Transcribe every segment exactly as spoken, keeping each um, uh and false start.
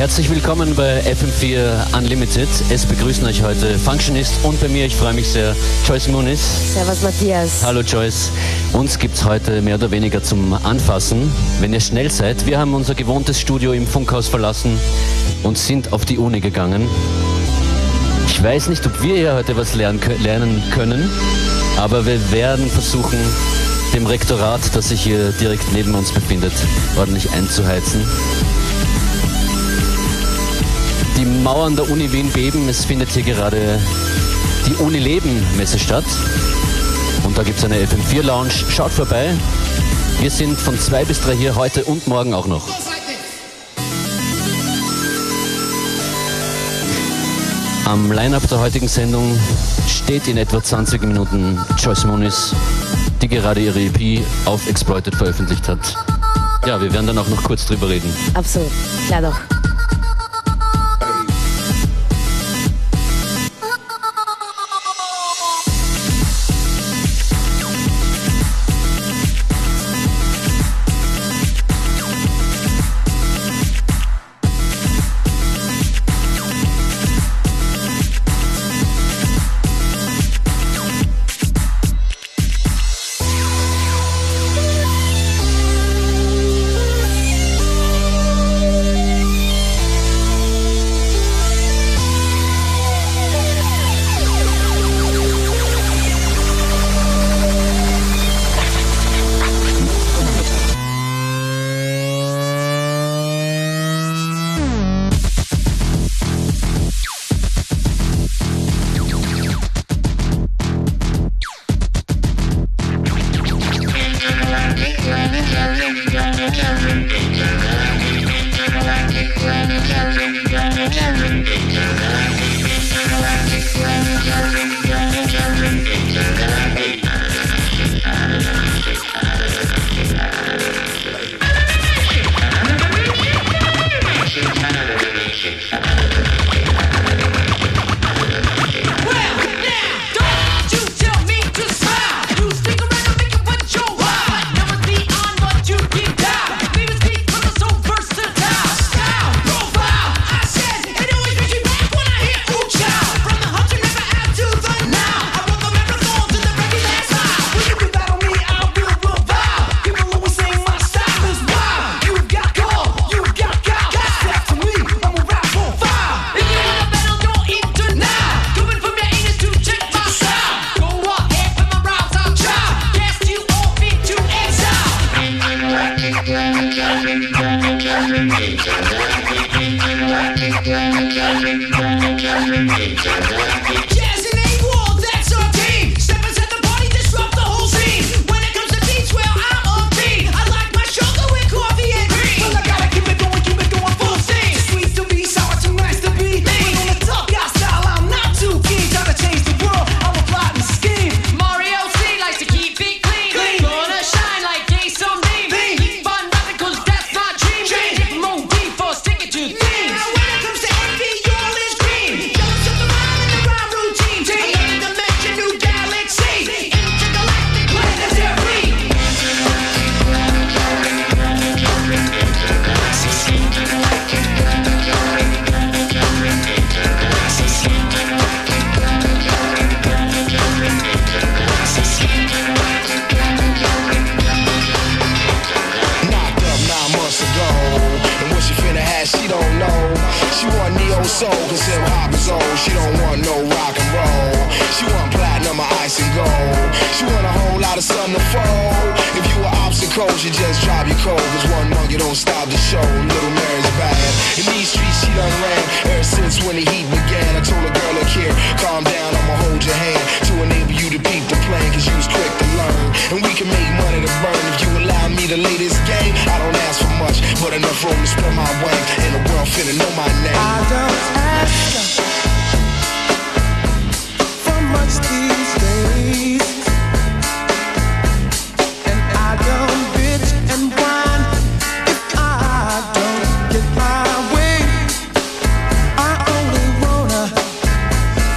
Herzlich willkommen bei F M vier Unlimited. Es begrüßen euch heute Functionist und bei mir, ich freue mich sehr, Joyce Muniz. Servus Matthias. Hallo Joyce. Uns gibt es heute mehr oder weniger zum Anfassen, wenn ihr schnell seid. Wir haben unser gewohntes Studio im Funkhaus verlassen und sind auf die Uni gegangen. Ich weiß nicht, ob wir hier heute was lernen können, aber wir werden versuchen, dem Rektorat, das sich hier direkt neben uns befindet, ordentlich einzuheizen. Die Mauern der Uni Wien beben, es findet hier gerade die Unileben-Messe statt. Und da gibt es eine F M vier Lounge, schaut vorbei. Wir sind von zwei bis drei hier, heute und morgen auch noch. Am Line-Up der heutigen Sendung steht in etwa zwanzig Minuten Joyce Muniz, die gerade ihre E P auf Exploited veröffentlicht hat. Ja, wir werden dann auch noch kurz drüber reden. Absolut, klar doch.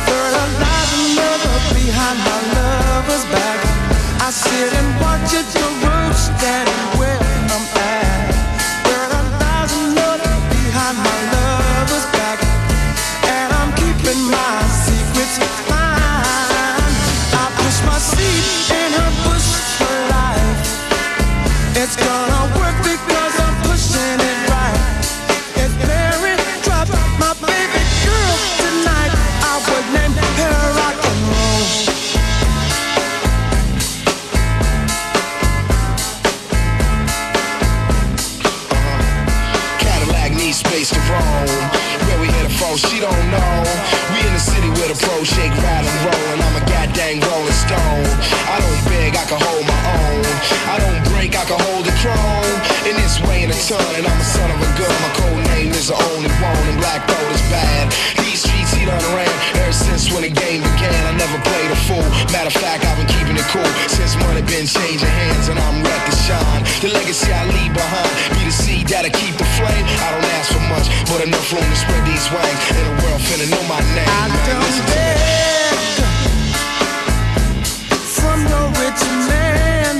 Behind my love. need space to roam. Where we headed for, she don't know. We in the city where the pros shake, ride and roll, and I'm a goddamn rolling stone. I don't beg, I can hold my own. I don't break, I can hold the throne. In this way in a ton, and I'm a son of a gun. My code name is the only one, and black gold is bad. These streets he done ran ever since when the game began. I never played a fool. Matter of fact, I've been keeping it cool since money been changing hands, and I'm ready to shine. The legacy I leave behind be the seed that'll keep the flame. I don't ask for much, but enough room to spread these wings. And the world finna know my name. I man, don't beg from no rich man,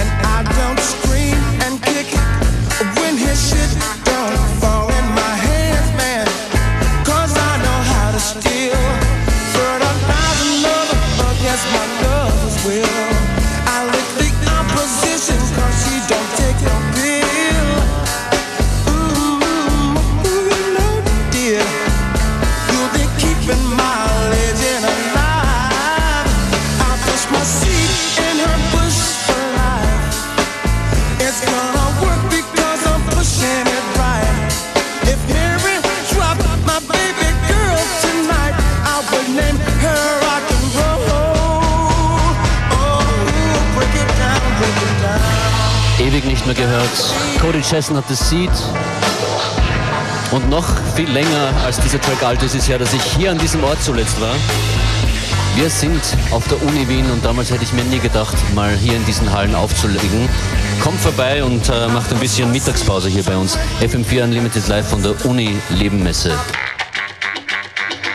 and I don't scream and kick when his shit don't fall in my hands, man. 'Cause I know how to steal. Fertilizing love, but yes, my lovers will. I lick the opposition 'cause she don't take no pill. Ooh, ooh, you know, dear, you've been keeping my legend alive. I push my seed in her bush for life. It's gonna work because I'm pushing it right. If Harry dropped my baby girl tonight, I would name her rock and roll. Oh, break it down, break it down. Ewig nicht mehr gehört. Cody Chesson hat das Seed. Und noch viel länger als dieser Track alt ist es ja, dass ich hier an diesem Ort zuletzt war. Wir sind auf der Uni Wien und damals hätte ich mir nie gedacht, mal hier in diesen Hallen aufzulegen. Kommt vorbei und äh, macht ein bisschen Mittagspause hier bei uns. F M vier Unlimited live von der Uni Leben Messe.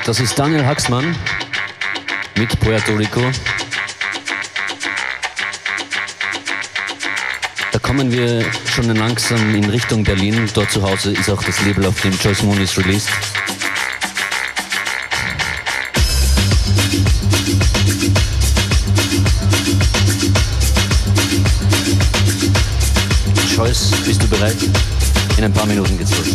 Das ist Daniel Haxmann mit Puerto Rico. Da kommen wir schon langsam in Richtung Berlin. Dort zu Hause ist auch das Label, auf dem Joyce Moon ist released. Joyce, bist du bereit? In ein paar Minuten geht's los.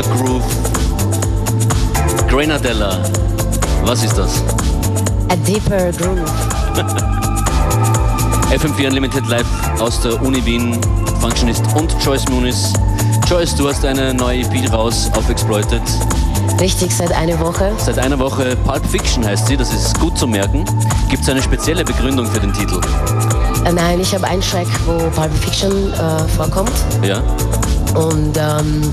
Super Groove. Grenadella. Was ist das? A Deeper Groove. F M vier Unlimited live aus der Uni Wien. Functionist und Joyce Muniz. Joyce, du hast eine neue E P raus auf Exploited. Richtig, seit einer Woche. Seit einer Woche. Pulp Fiction heißt sie, das ist gut zu merken. Gibt es eine spezielle Begründung für den Titel? Äh, nein, ich habe einen Track, wo Pulp Fiction äh, vorkommt. Ja. Und ähm,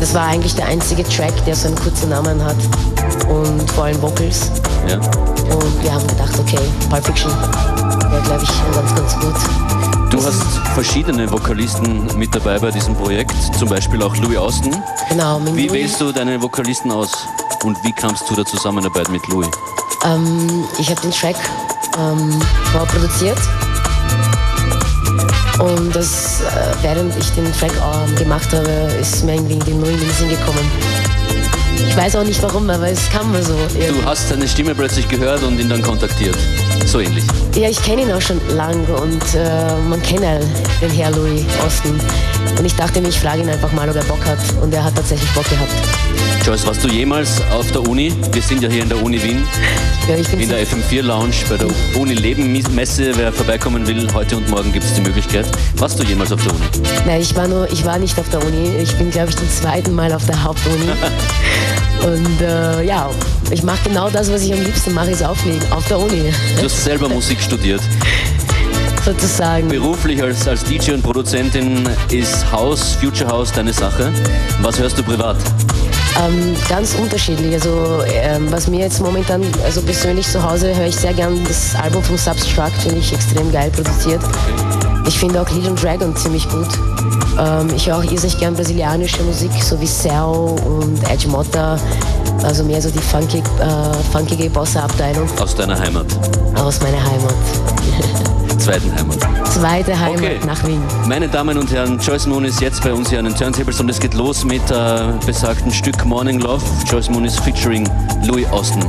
das war eigentlich der einzige Track, der so einen kurzen Namen hat und vor allem Vocals. Ja. Und wir haben gedacht, okay, Pulp Fiction wäre, glaube ich, ganz, ganz gut. Du hast verschiedene Vokalisten mit dabei bei diesem Projekt, zum Beispiel auch Louie Austen. Genau. Mit wie Louis wählst du deine Vokalisten aus und wie kamst du der Zusammenarbeit mit Louie? Ähm, ich habe den Track ähm, vorproduziert und das, äh, während ich den Track ähm, gemacht habe, ist mir irgendwie den Louie in den Sinn gekommen. Ich weiß auch nicht warum, aber es kam mir so. Irgendwie. Du hast seine Stimme plötzlich gehört und ihn dann kontaktiert. So ähnlich. Ja, ich kenne ihn auch schon lang und äh, man kennt ihn, den Herrn Louie Austen. Und ich dachte mir, ich frage ihn einfach mal, ob er Bock hat. Und er hat tatsächlich Bock gehabt. Joyce, warst du jemals auf der Uni? Wir sind ja hier in der Uni Wien. Ja, ich bin in der F M vier Lounge bei der Uni Leben Messe. Wer vorbeikommen will, heute und morgen gibt es die Möglichkeit. Warst du jemals auf der Uni? Nein, ich war, nur, ich war nicht auf der Uni. Ich bin, glaube ich, zum zweiten Mal auf der Hauptuni. Und äh, ja, ich mache genau das, was ich am liebsten mache, ist auflegen, auf der Uni. Du hast selber Musik studiert. Sozusagen. Beruflich als, als D J und Produzentin ist House, Future House deine Sache. Was hörst du privat? Ähm, ganz unterschiedlich. Also ähm, was mir jetzt momentan, also persönlich zu Hause, höre ich sehr gern das Album von Substruct, finde ich extrem geil produziert. Okay. Ich finde auch Legion Dragon ziemlich gut. Ähm, ich höre auch irrsinnig gern brasilianische Musik, so wie Sao und Ed Motta. Also mehr so die funky, äh, funkige Bossa-Abteilung. Aus deiner Heimat? Aus meiner Heimat. Zweiten Heimat. Zweite Heimat, okay. Nach Wien. Meine Damen und Herren, Joyce Moon ist jetzt bei uns hier an den Turntables und es geht los mit äh, besagtem Stück Morning Love. Joyce Moon ist featuring Louie Austen.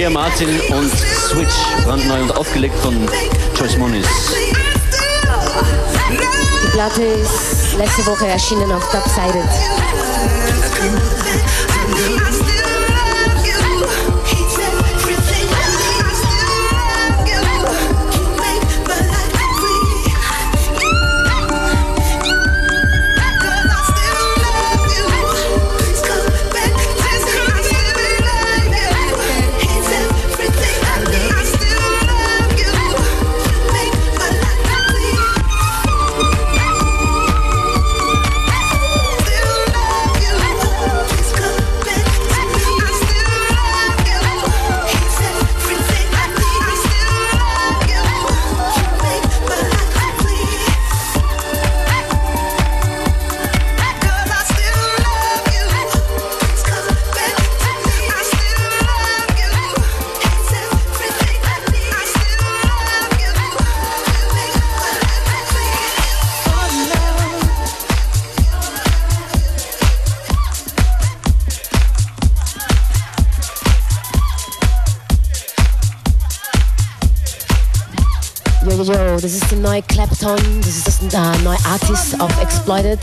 Maria Martin und Switch, brandneu und aufgelegt von Joyce Muniz. Die Platte ist letzte Woche erschienen auf Dubsided. Das ist die neue Clapton, das ist das äh, neue Artist auf Exploited.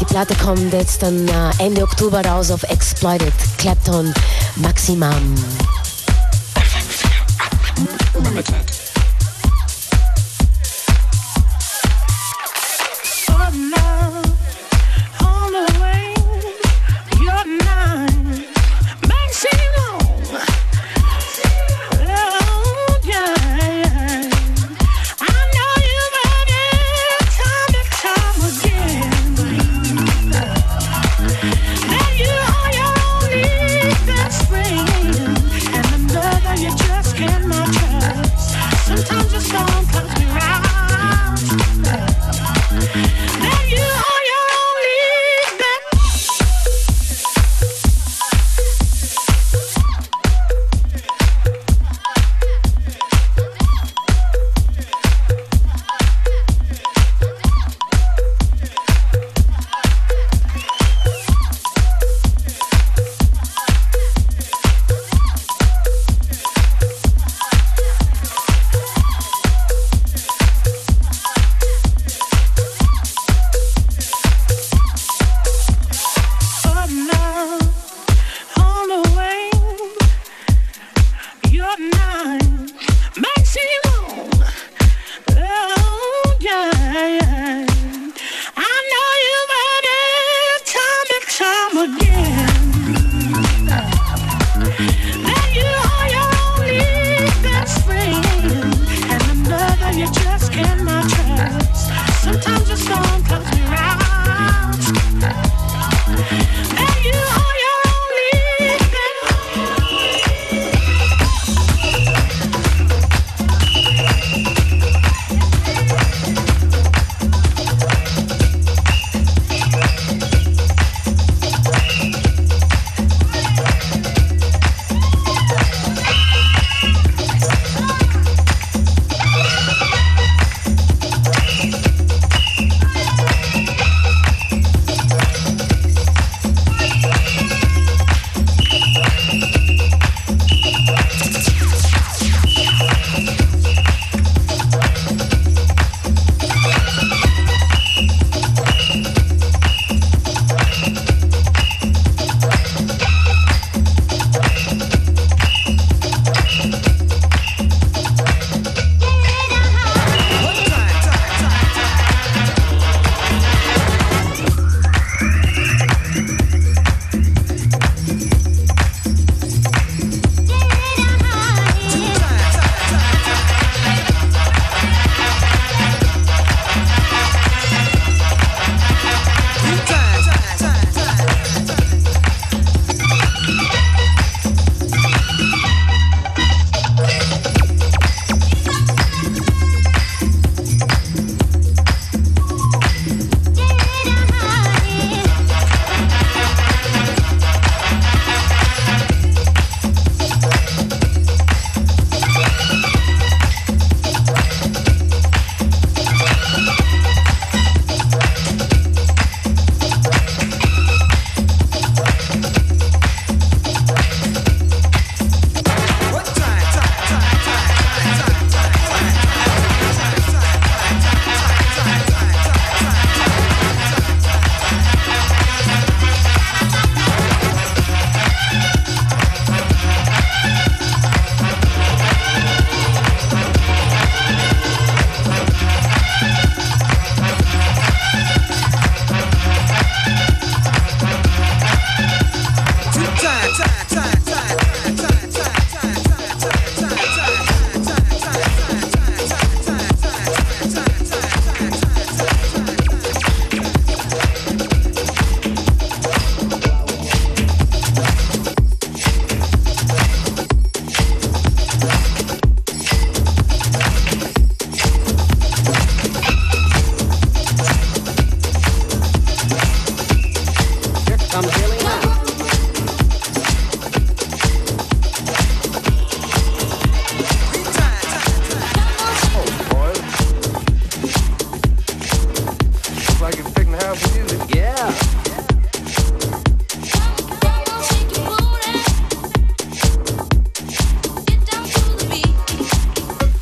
Die Platte kommt jetzt dann äh, Ende Oktober raus auf Exploited. Clapton Maximum.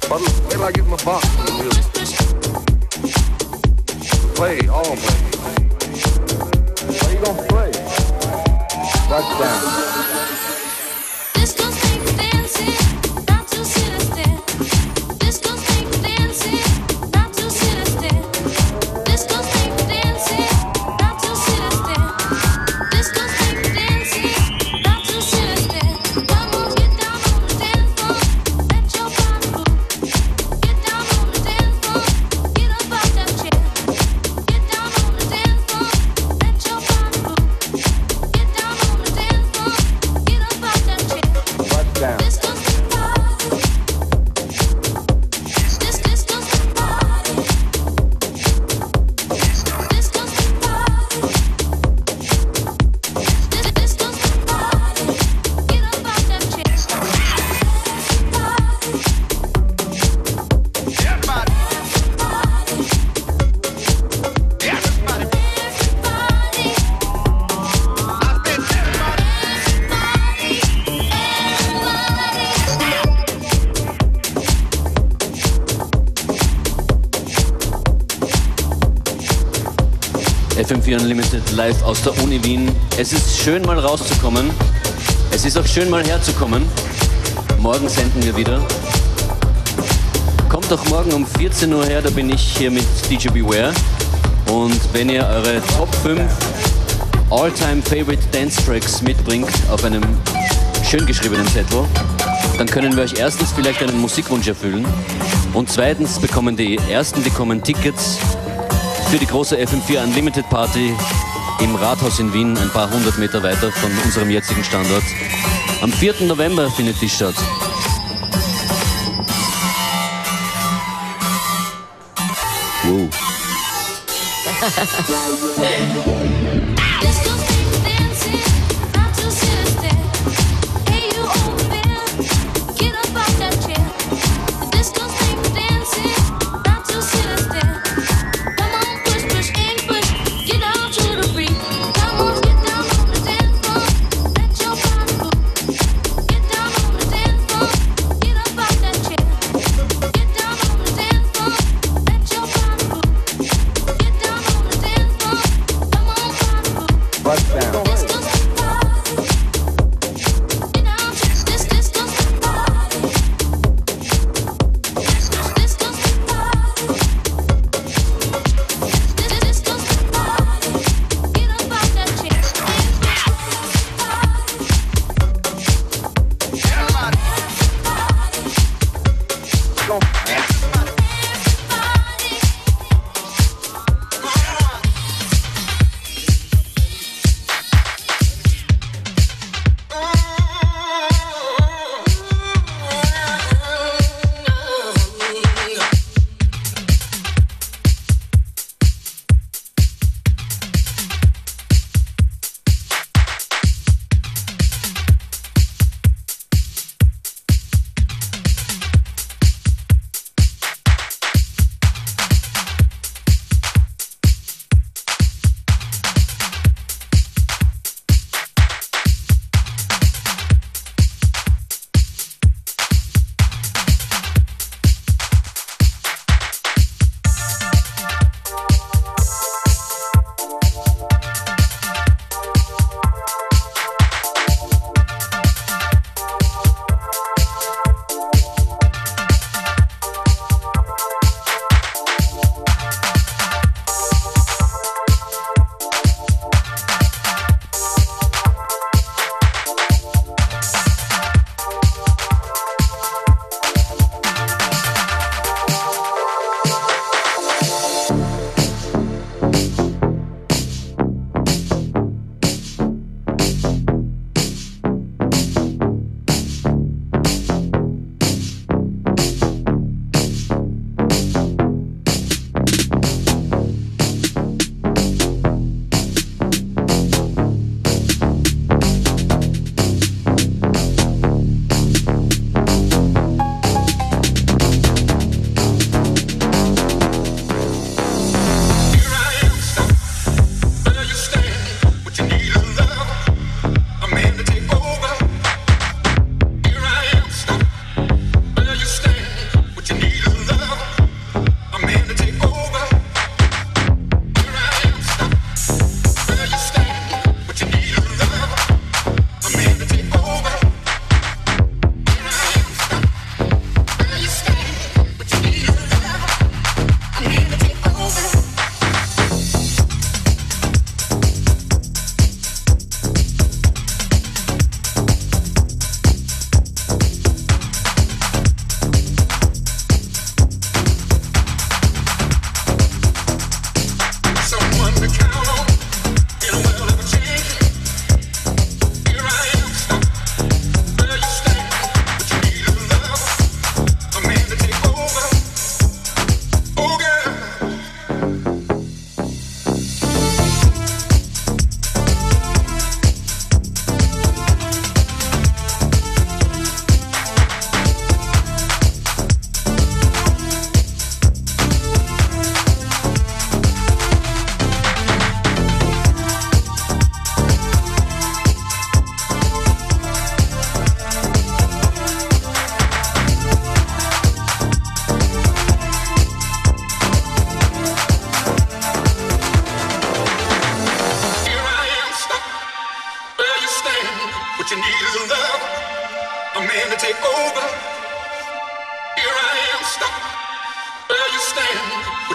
But wait till I get my box of music. Play, all play. How you gonna play? Watch down. This goes take dancing, not too sinister. This goes take dancing. F M vier Unlimited live aus der Uni Wien. Es ist schön, mal rauszukommen. Es ist auch schön, mal herzukommen. Morgen senden wir wieder. Kommt doch morgen um vierzehn Uhr her, da bin ich hier mit D J Beware. Und wenn ihr eure Top fünf All-Time Favorite Dance Tracks mitbringt auf einem schön geschriebenen Zettel, dann können wir euch erstens vielleicht einen Musikwunsch erfüllen und zweitens bekommen die ersten, die kommen, Tickets für die große F M vier Unlimited Party im Rathaus in Wien, ein paar hundert Meter weiter von unserem jetzigen Standort. Am vierten November findet die statt. Wow.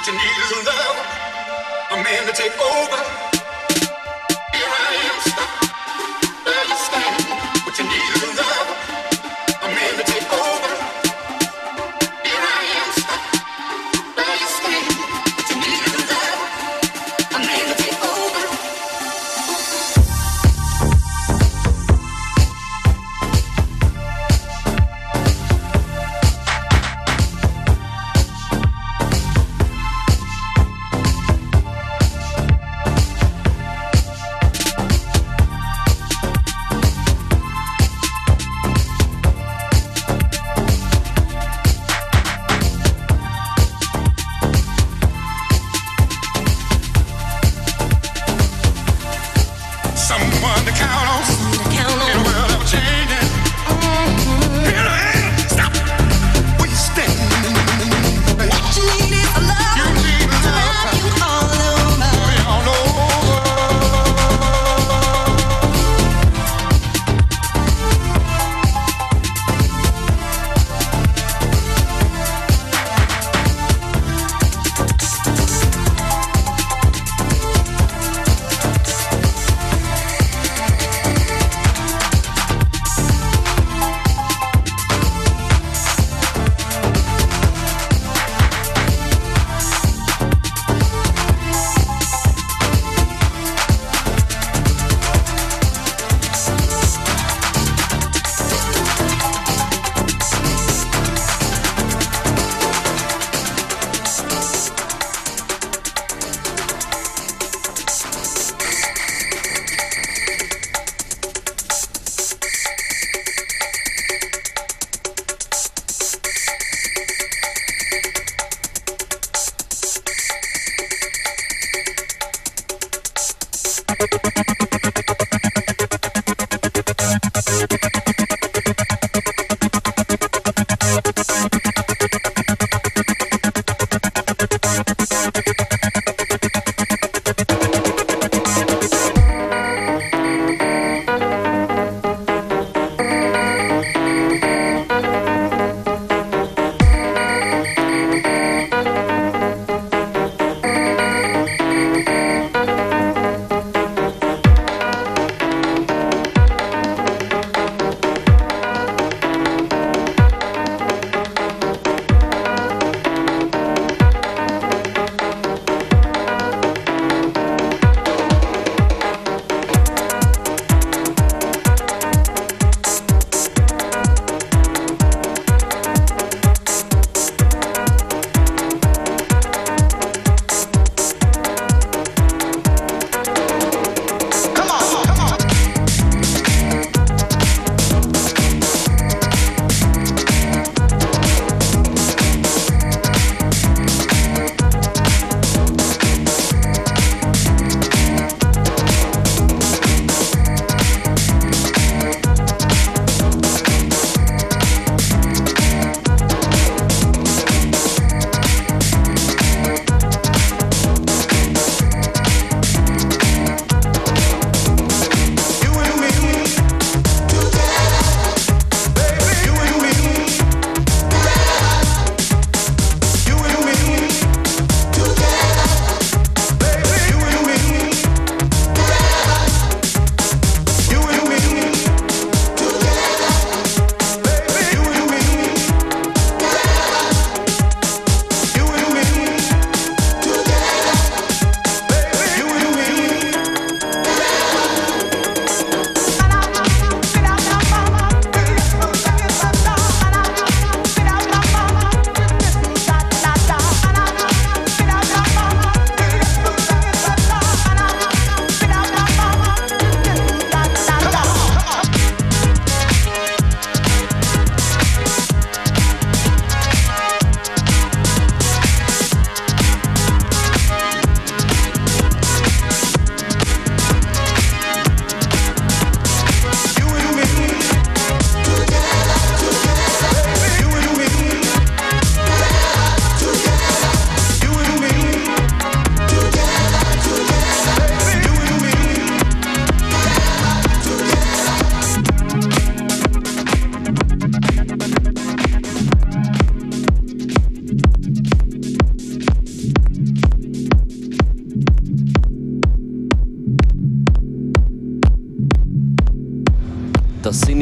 What you need is a love, a man to take over. Here I am, stop, where you stand. What you need is a love, a man to take over. Here I am, stop, where you stand. What you need is a love, a man to take over.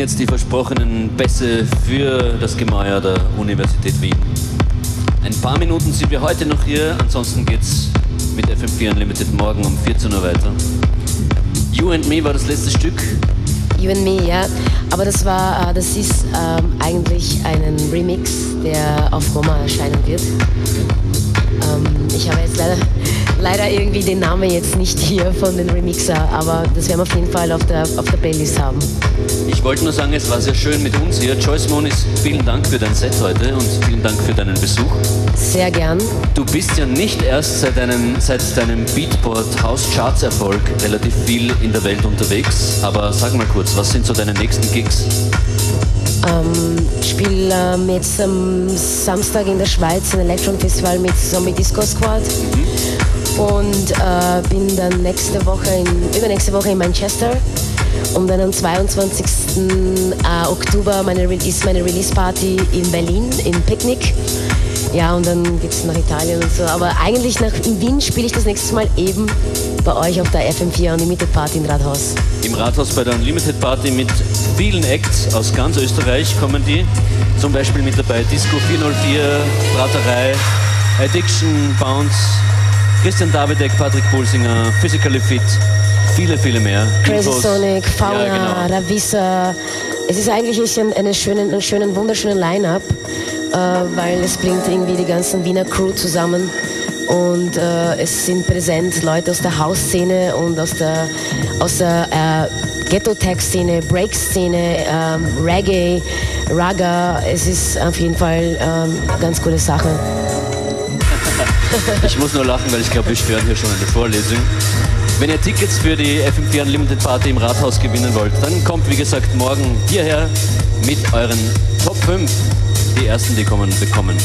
jetzt die versprochenen Bässe für das Gemäuer der Universität Wien. Ein paar Minuten sind wir heute noch hier, ansonsten geht's mit F M vier Unlimited morgen um vierzehn Uhr weiter. You and Me war das letzte Stück. You and Me, ja. Aber das war, das ist ähm, eigentlich ein Remix, der auf Roma erscheinen wird. Ähm, ich habe jetzt leider, leider irgendwie den Namen jetzt nicht hier von den Remixer, aber das werden wir auf jeden Fall auf der, auf der Playlist haben. Ich wollte nur sagen, es war sehr schön mit uns hier. Joyce Muniz, vielen Dank für dein Set heute und vielen Dank für deinen Besuch. Sehr gern. Du bist ja nicht erst seit deinem, seit deinem Beatport-House-Charts-Erfolg relativ viel in der Welt unterwegs, aber sag mal kurz, was sind so deine nächsten Gigs? Ähm, ich spiele ähm, jetzt am Samstag in der Schweiz ein Electron Festival mit Zombie Disco Squad. Mhm. Und äh, bin dann nächste Woche in, übernächste Woche in Manchester. Und dann am zweiundzwanzigsten Oktober meine Re- ist meine Release Party in Berlin, in Picknick. Ja, und dann geht es nach Italien und so. Aber eigentlich nach, in Wien spiele ich das nächste Mal eben bei euch auf der F M vier Unlimited Party im Rathaus. Im Rathaus bei der Unlimited Party mit vielen Acts aus ganz Österreich kommen die. Zum Beispiel mit dabei Disco vier null vier, Braterei, Addiction, Bounce, Christian Davidek, Patrick Pulsinger, Physically Fit, viele, viele mehr. Crazy Infos. Sonic, Fauna, ja, genau. Ravisa. Es ist eigentlich ein, eine schönen, einen schönen, wunderschönen Line-Up. Uh, weil es bringt irgendwie die ganzen Wiener Crew zusammen und uh, es sind präsent Leute aus der House-Szene und aus der, aus der uh, Ghetto-Tech-Szene, Break-Szene, uh, Reggae, Raga. Es ist auf jeden Fall uh, ganz coole Sache. Ich muss nur lachen, weil ich glaube, wir stören hier schon eine Vorlesung. Wenn ihr Tickets für die F M vier Unlimited Party im Rathaus gewinnen wollt, dann kommt, wie gesagt, morgen hierher mit euren Top fünf. Die ersten, die kommen, bekommen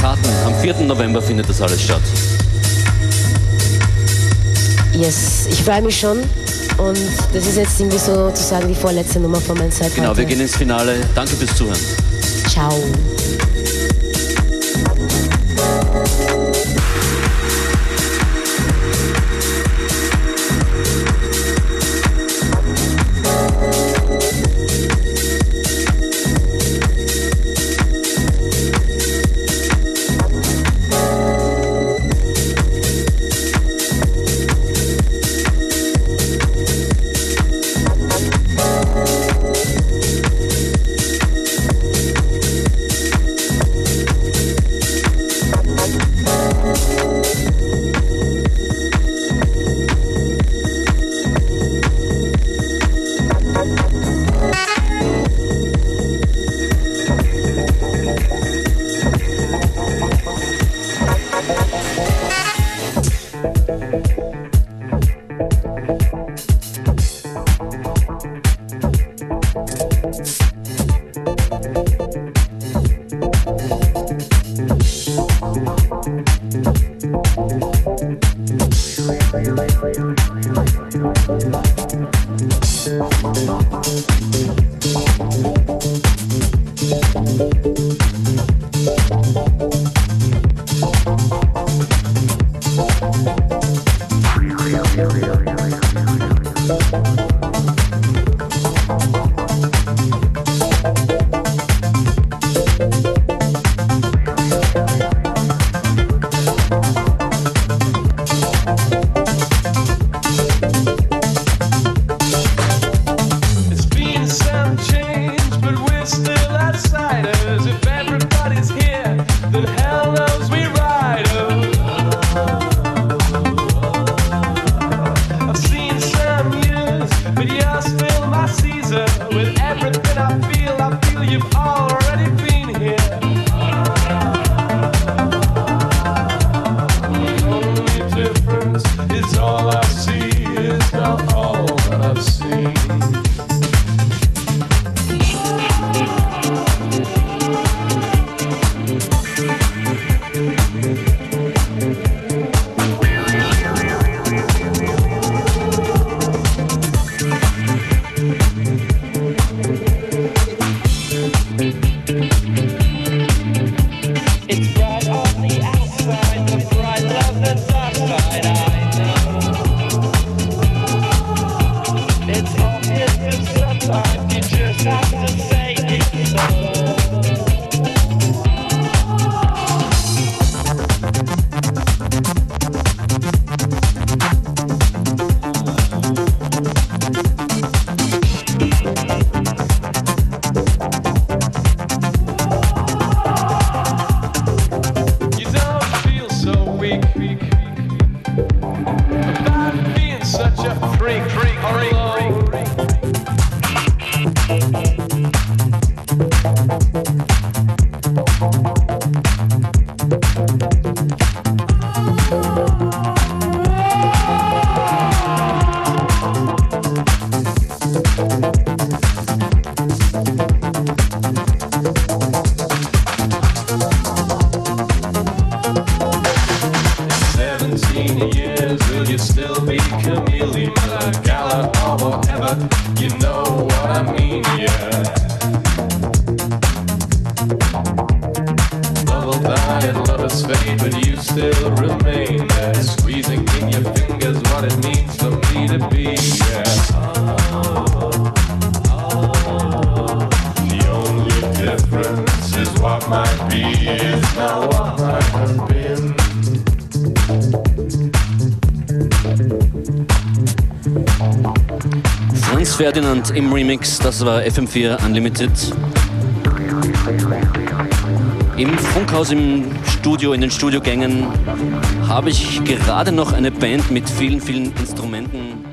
Karten. Am vierten November findet das alles statt. Yes, ich freue mich schon. Und das ist jetzt irgendwie sozusagen die vorletzte Nummer von meinem Set. Genau, wir gehen ins Finale. Danke fürs Zuhören. Ciao. I've seen some news. you still be Camille Gala or whatever, you know what I mean, yeah. Love will die and lovers fade, but you still remain there, squeezing in your fingers what it means for me to be, yeah. Oh, oh, the only difference is what might be is now what might have been. Franz Ferdinand im Remix, das war F M vier Unlimited. Im Funkhaus, im Studio, in den Studiogängen habe ich gerade noch eine Band mit vielen, vielen Instrumenten.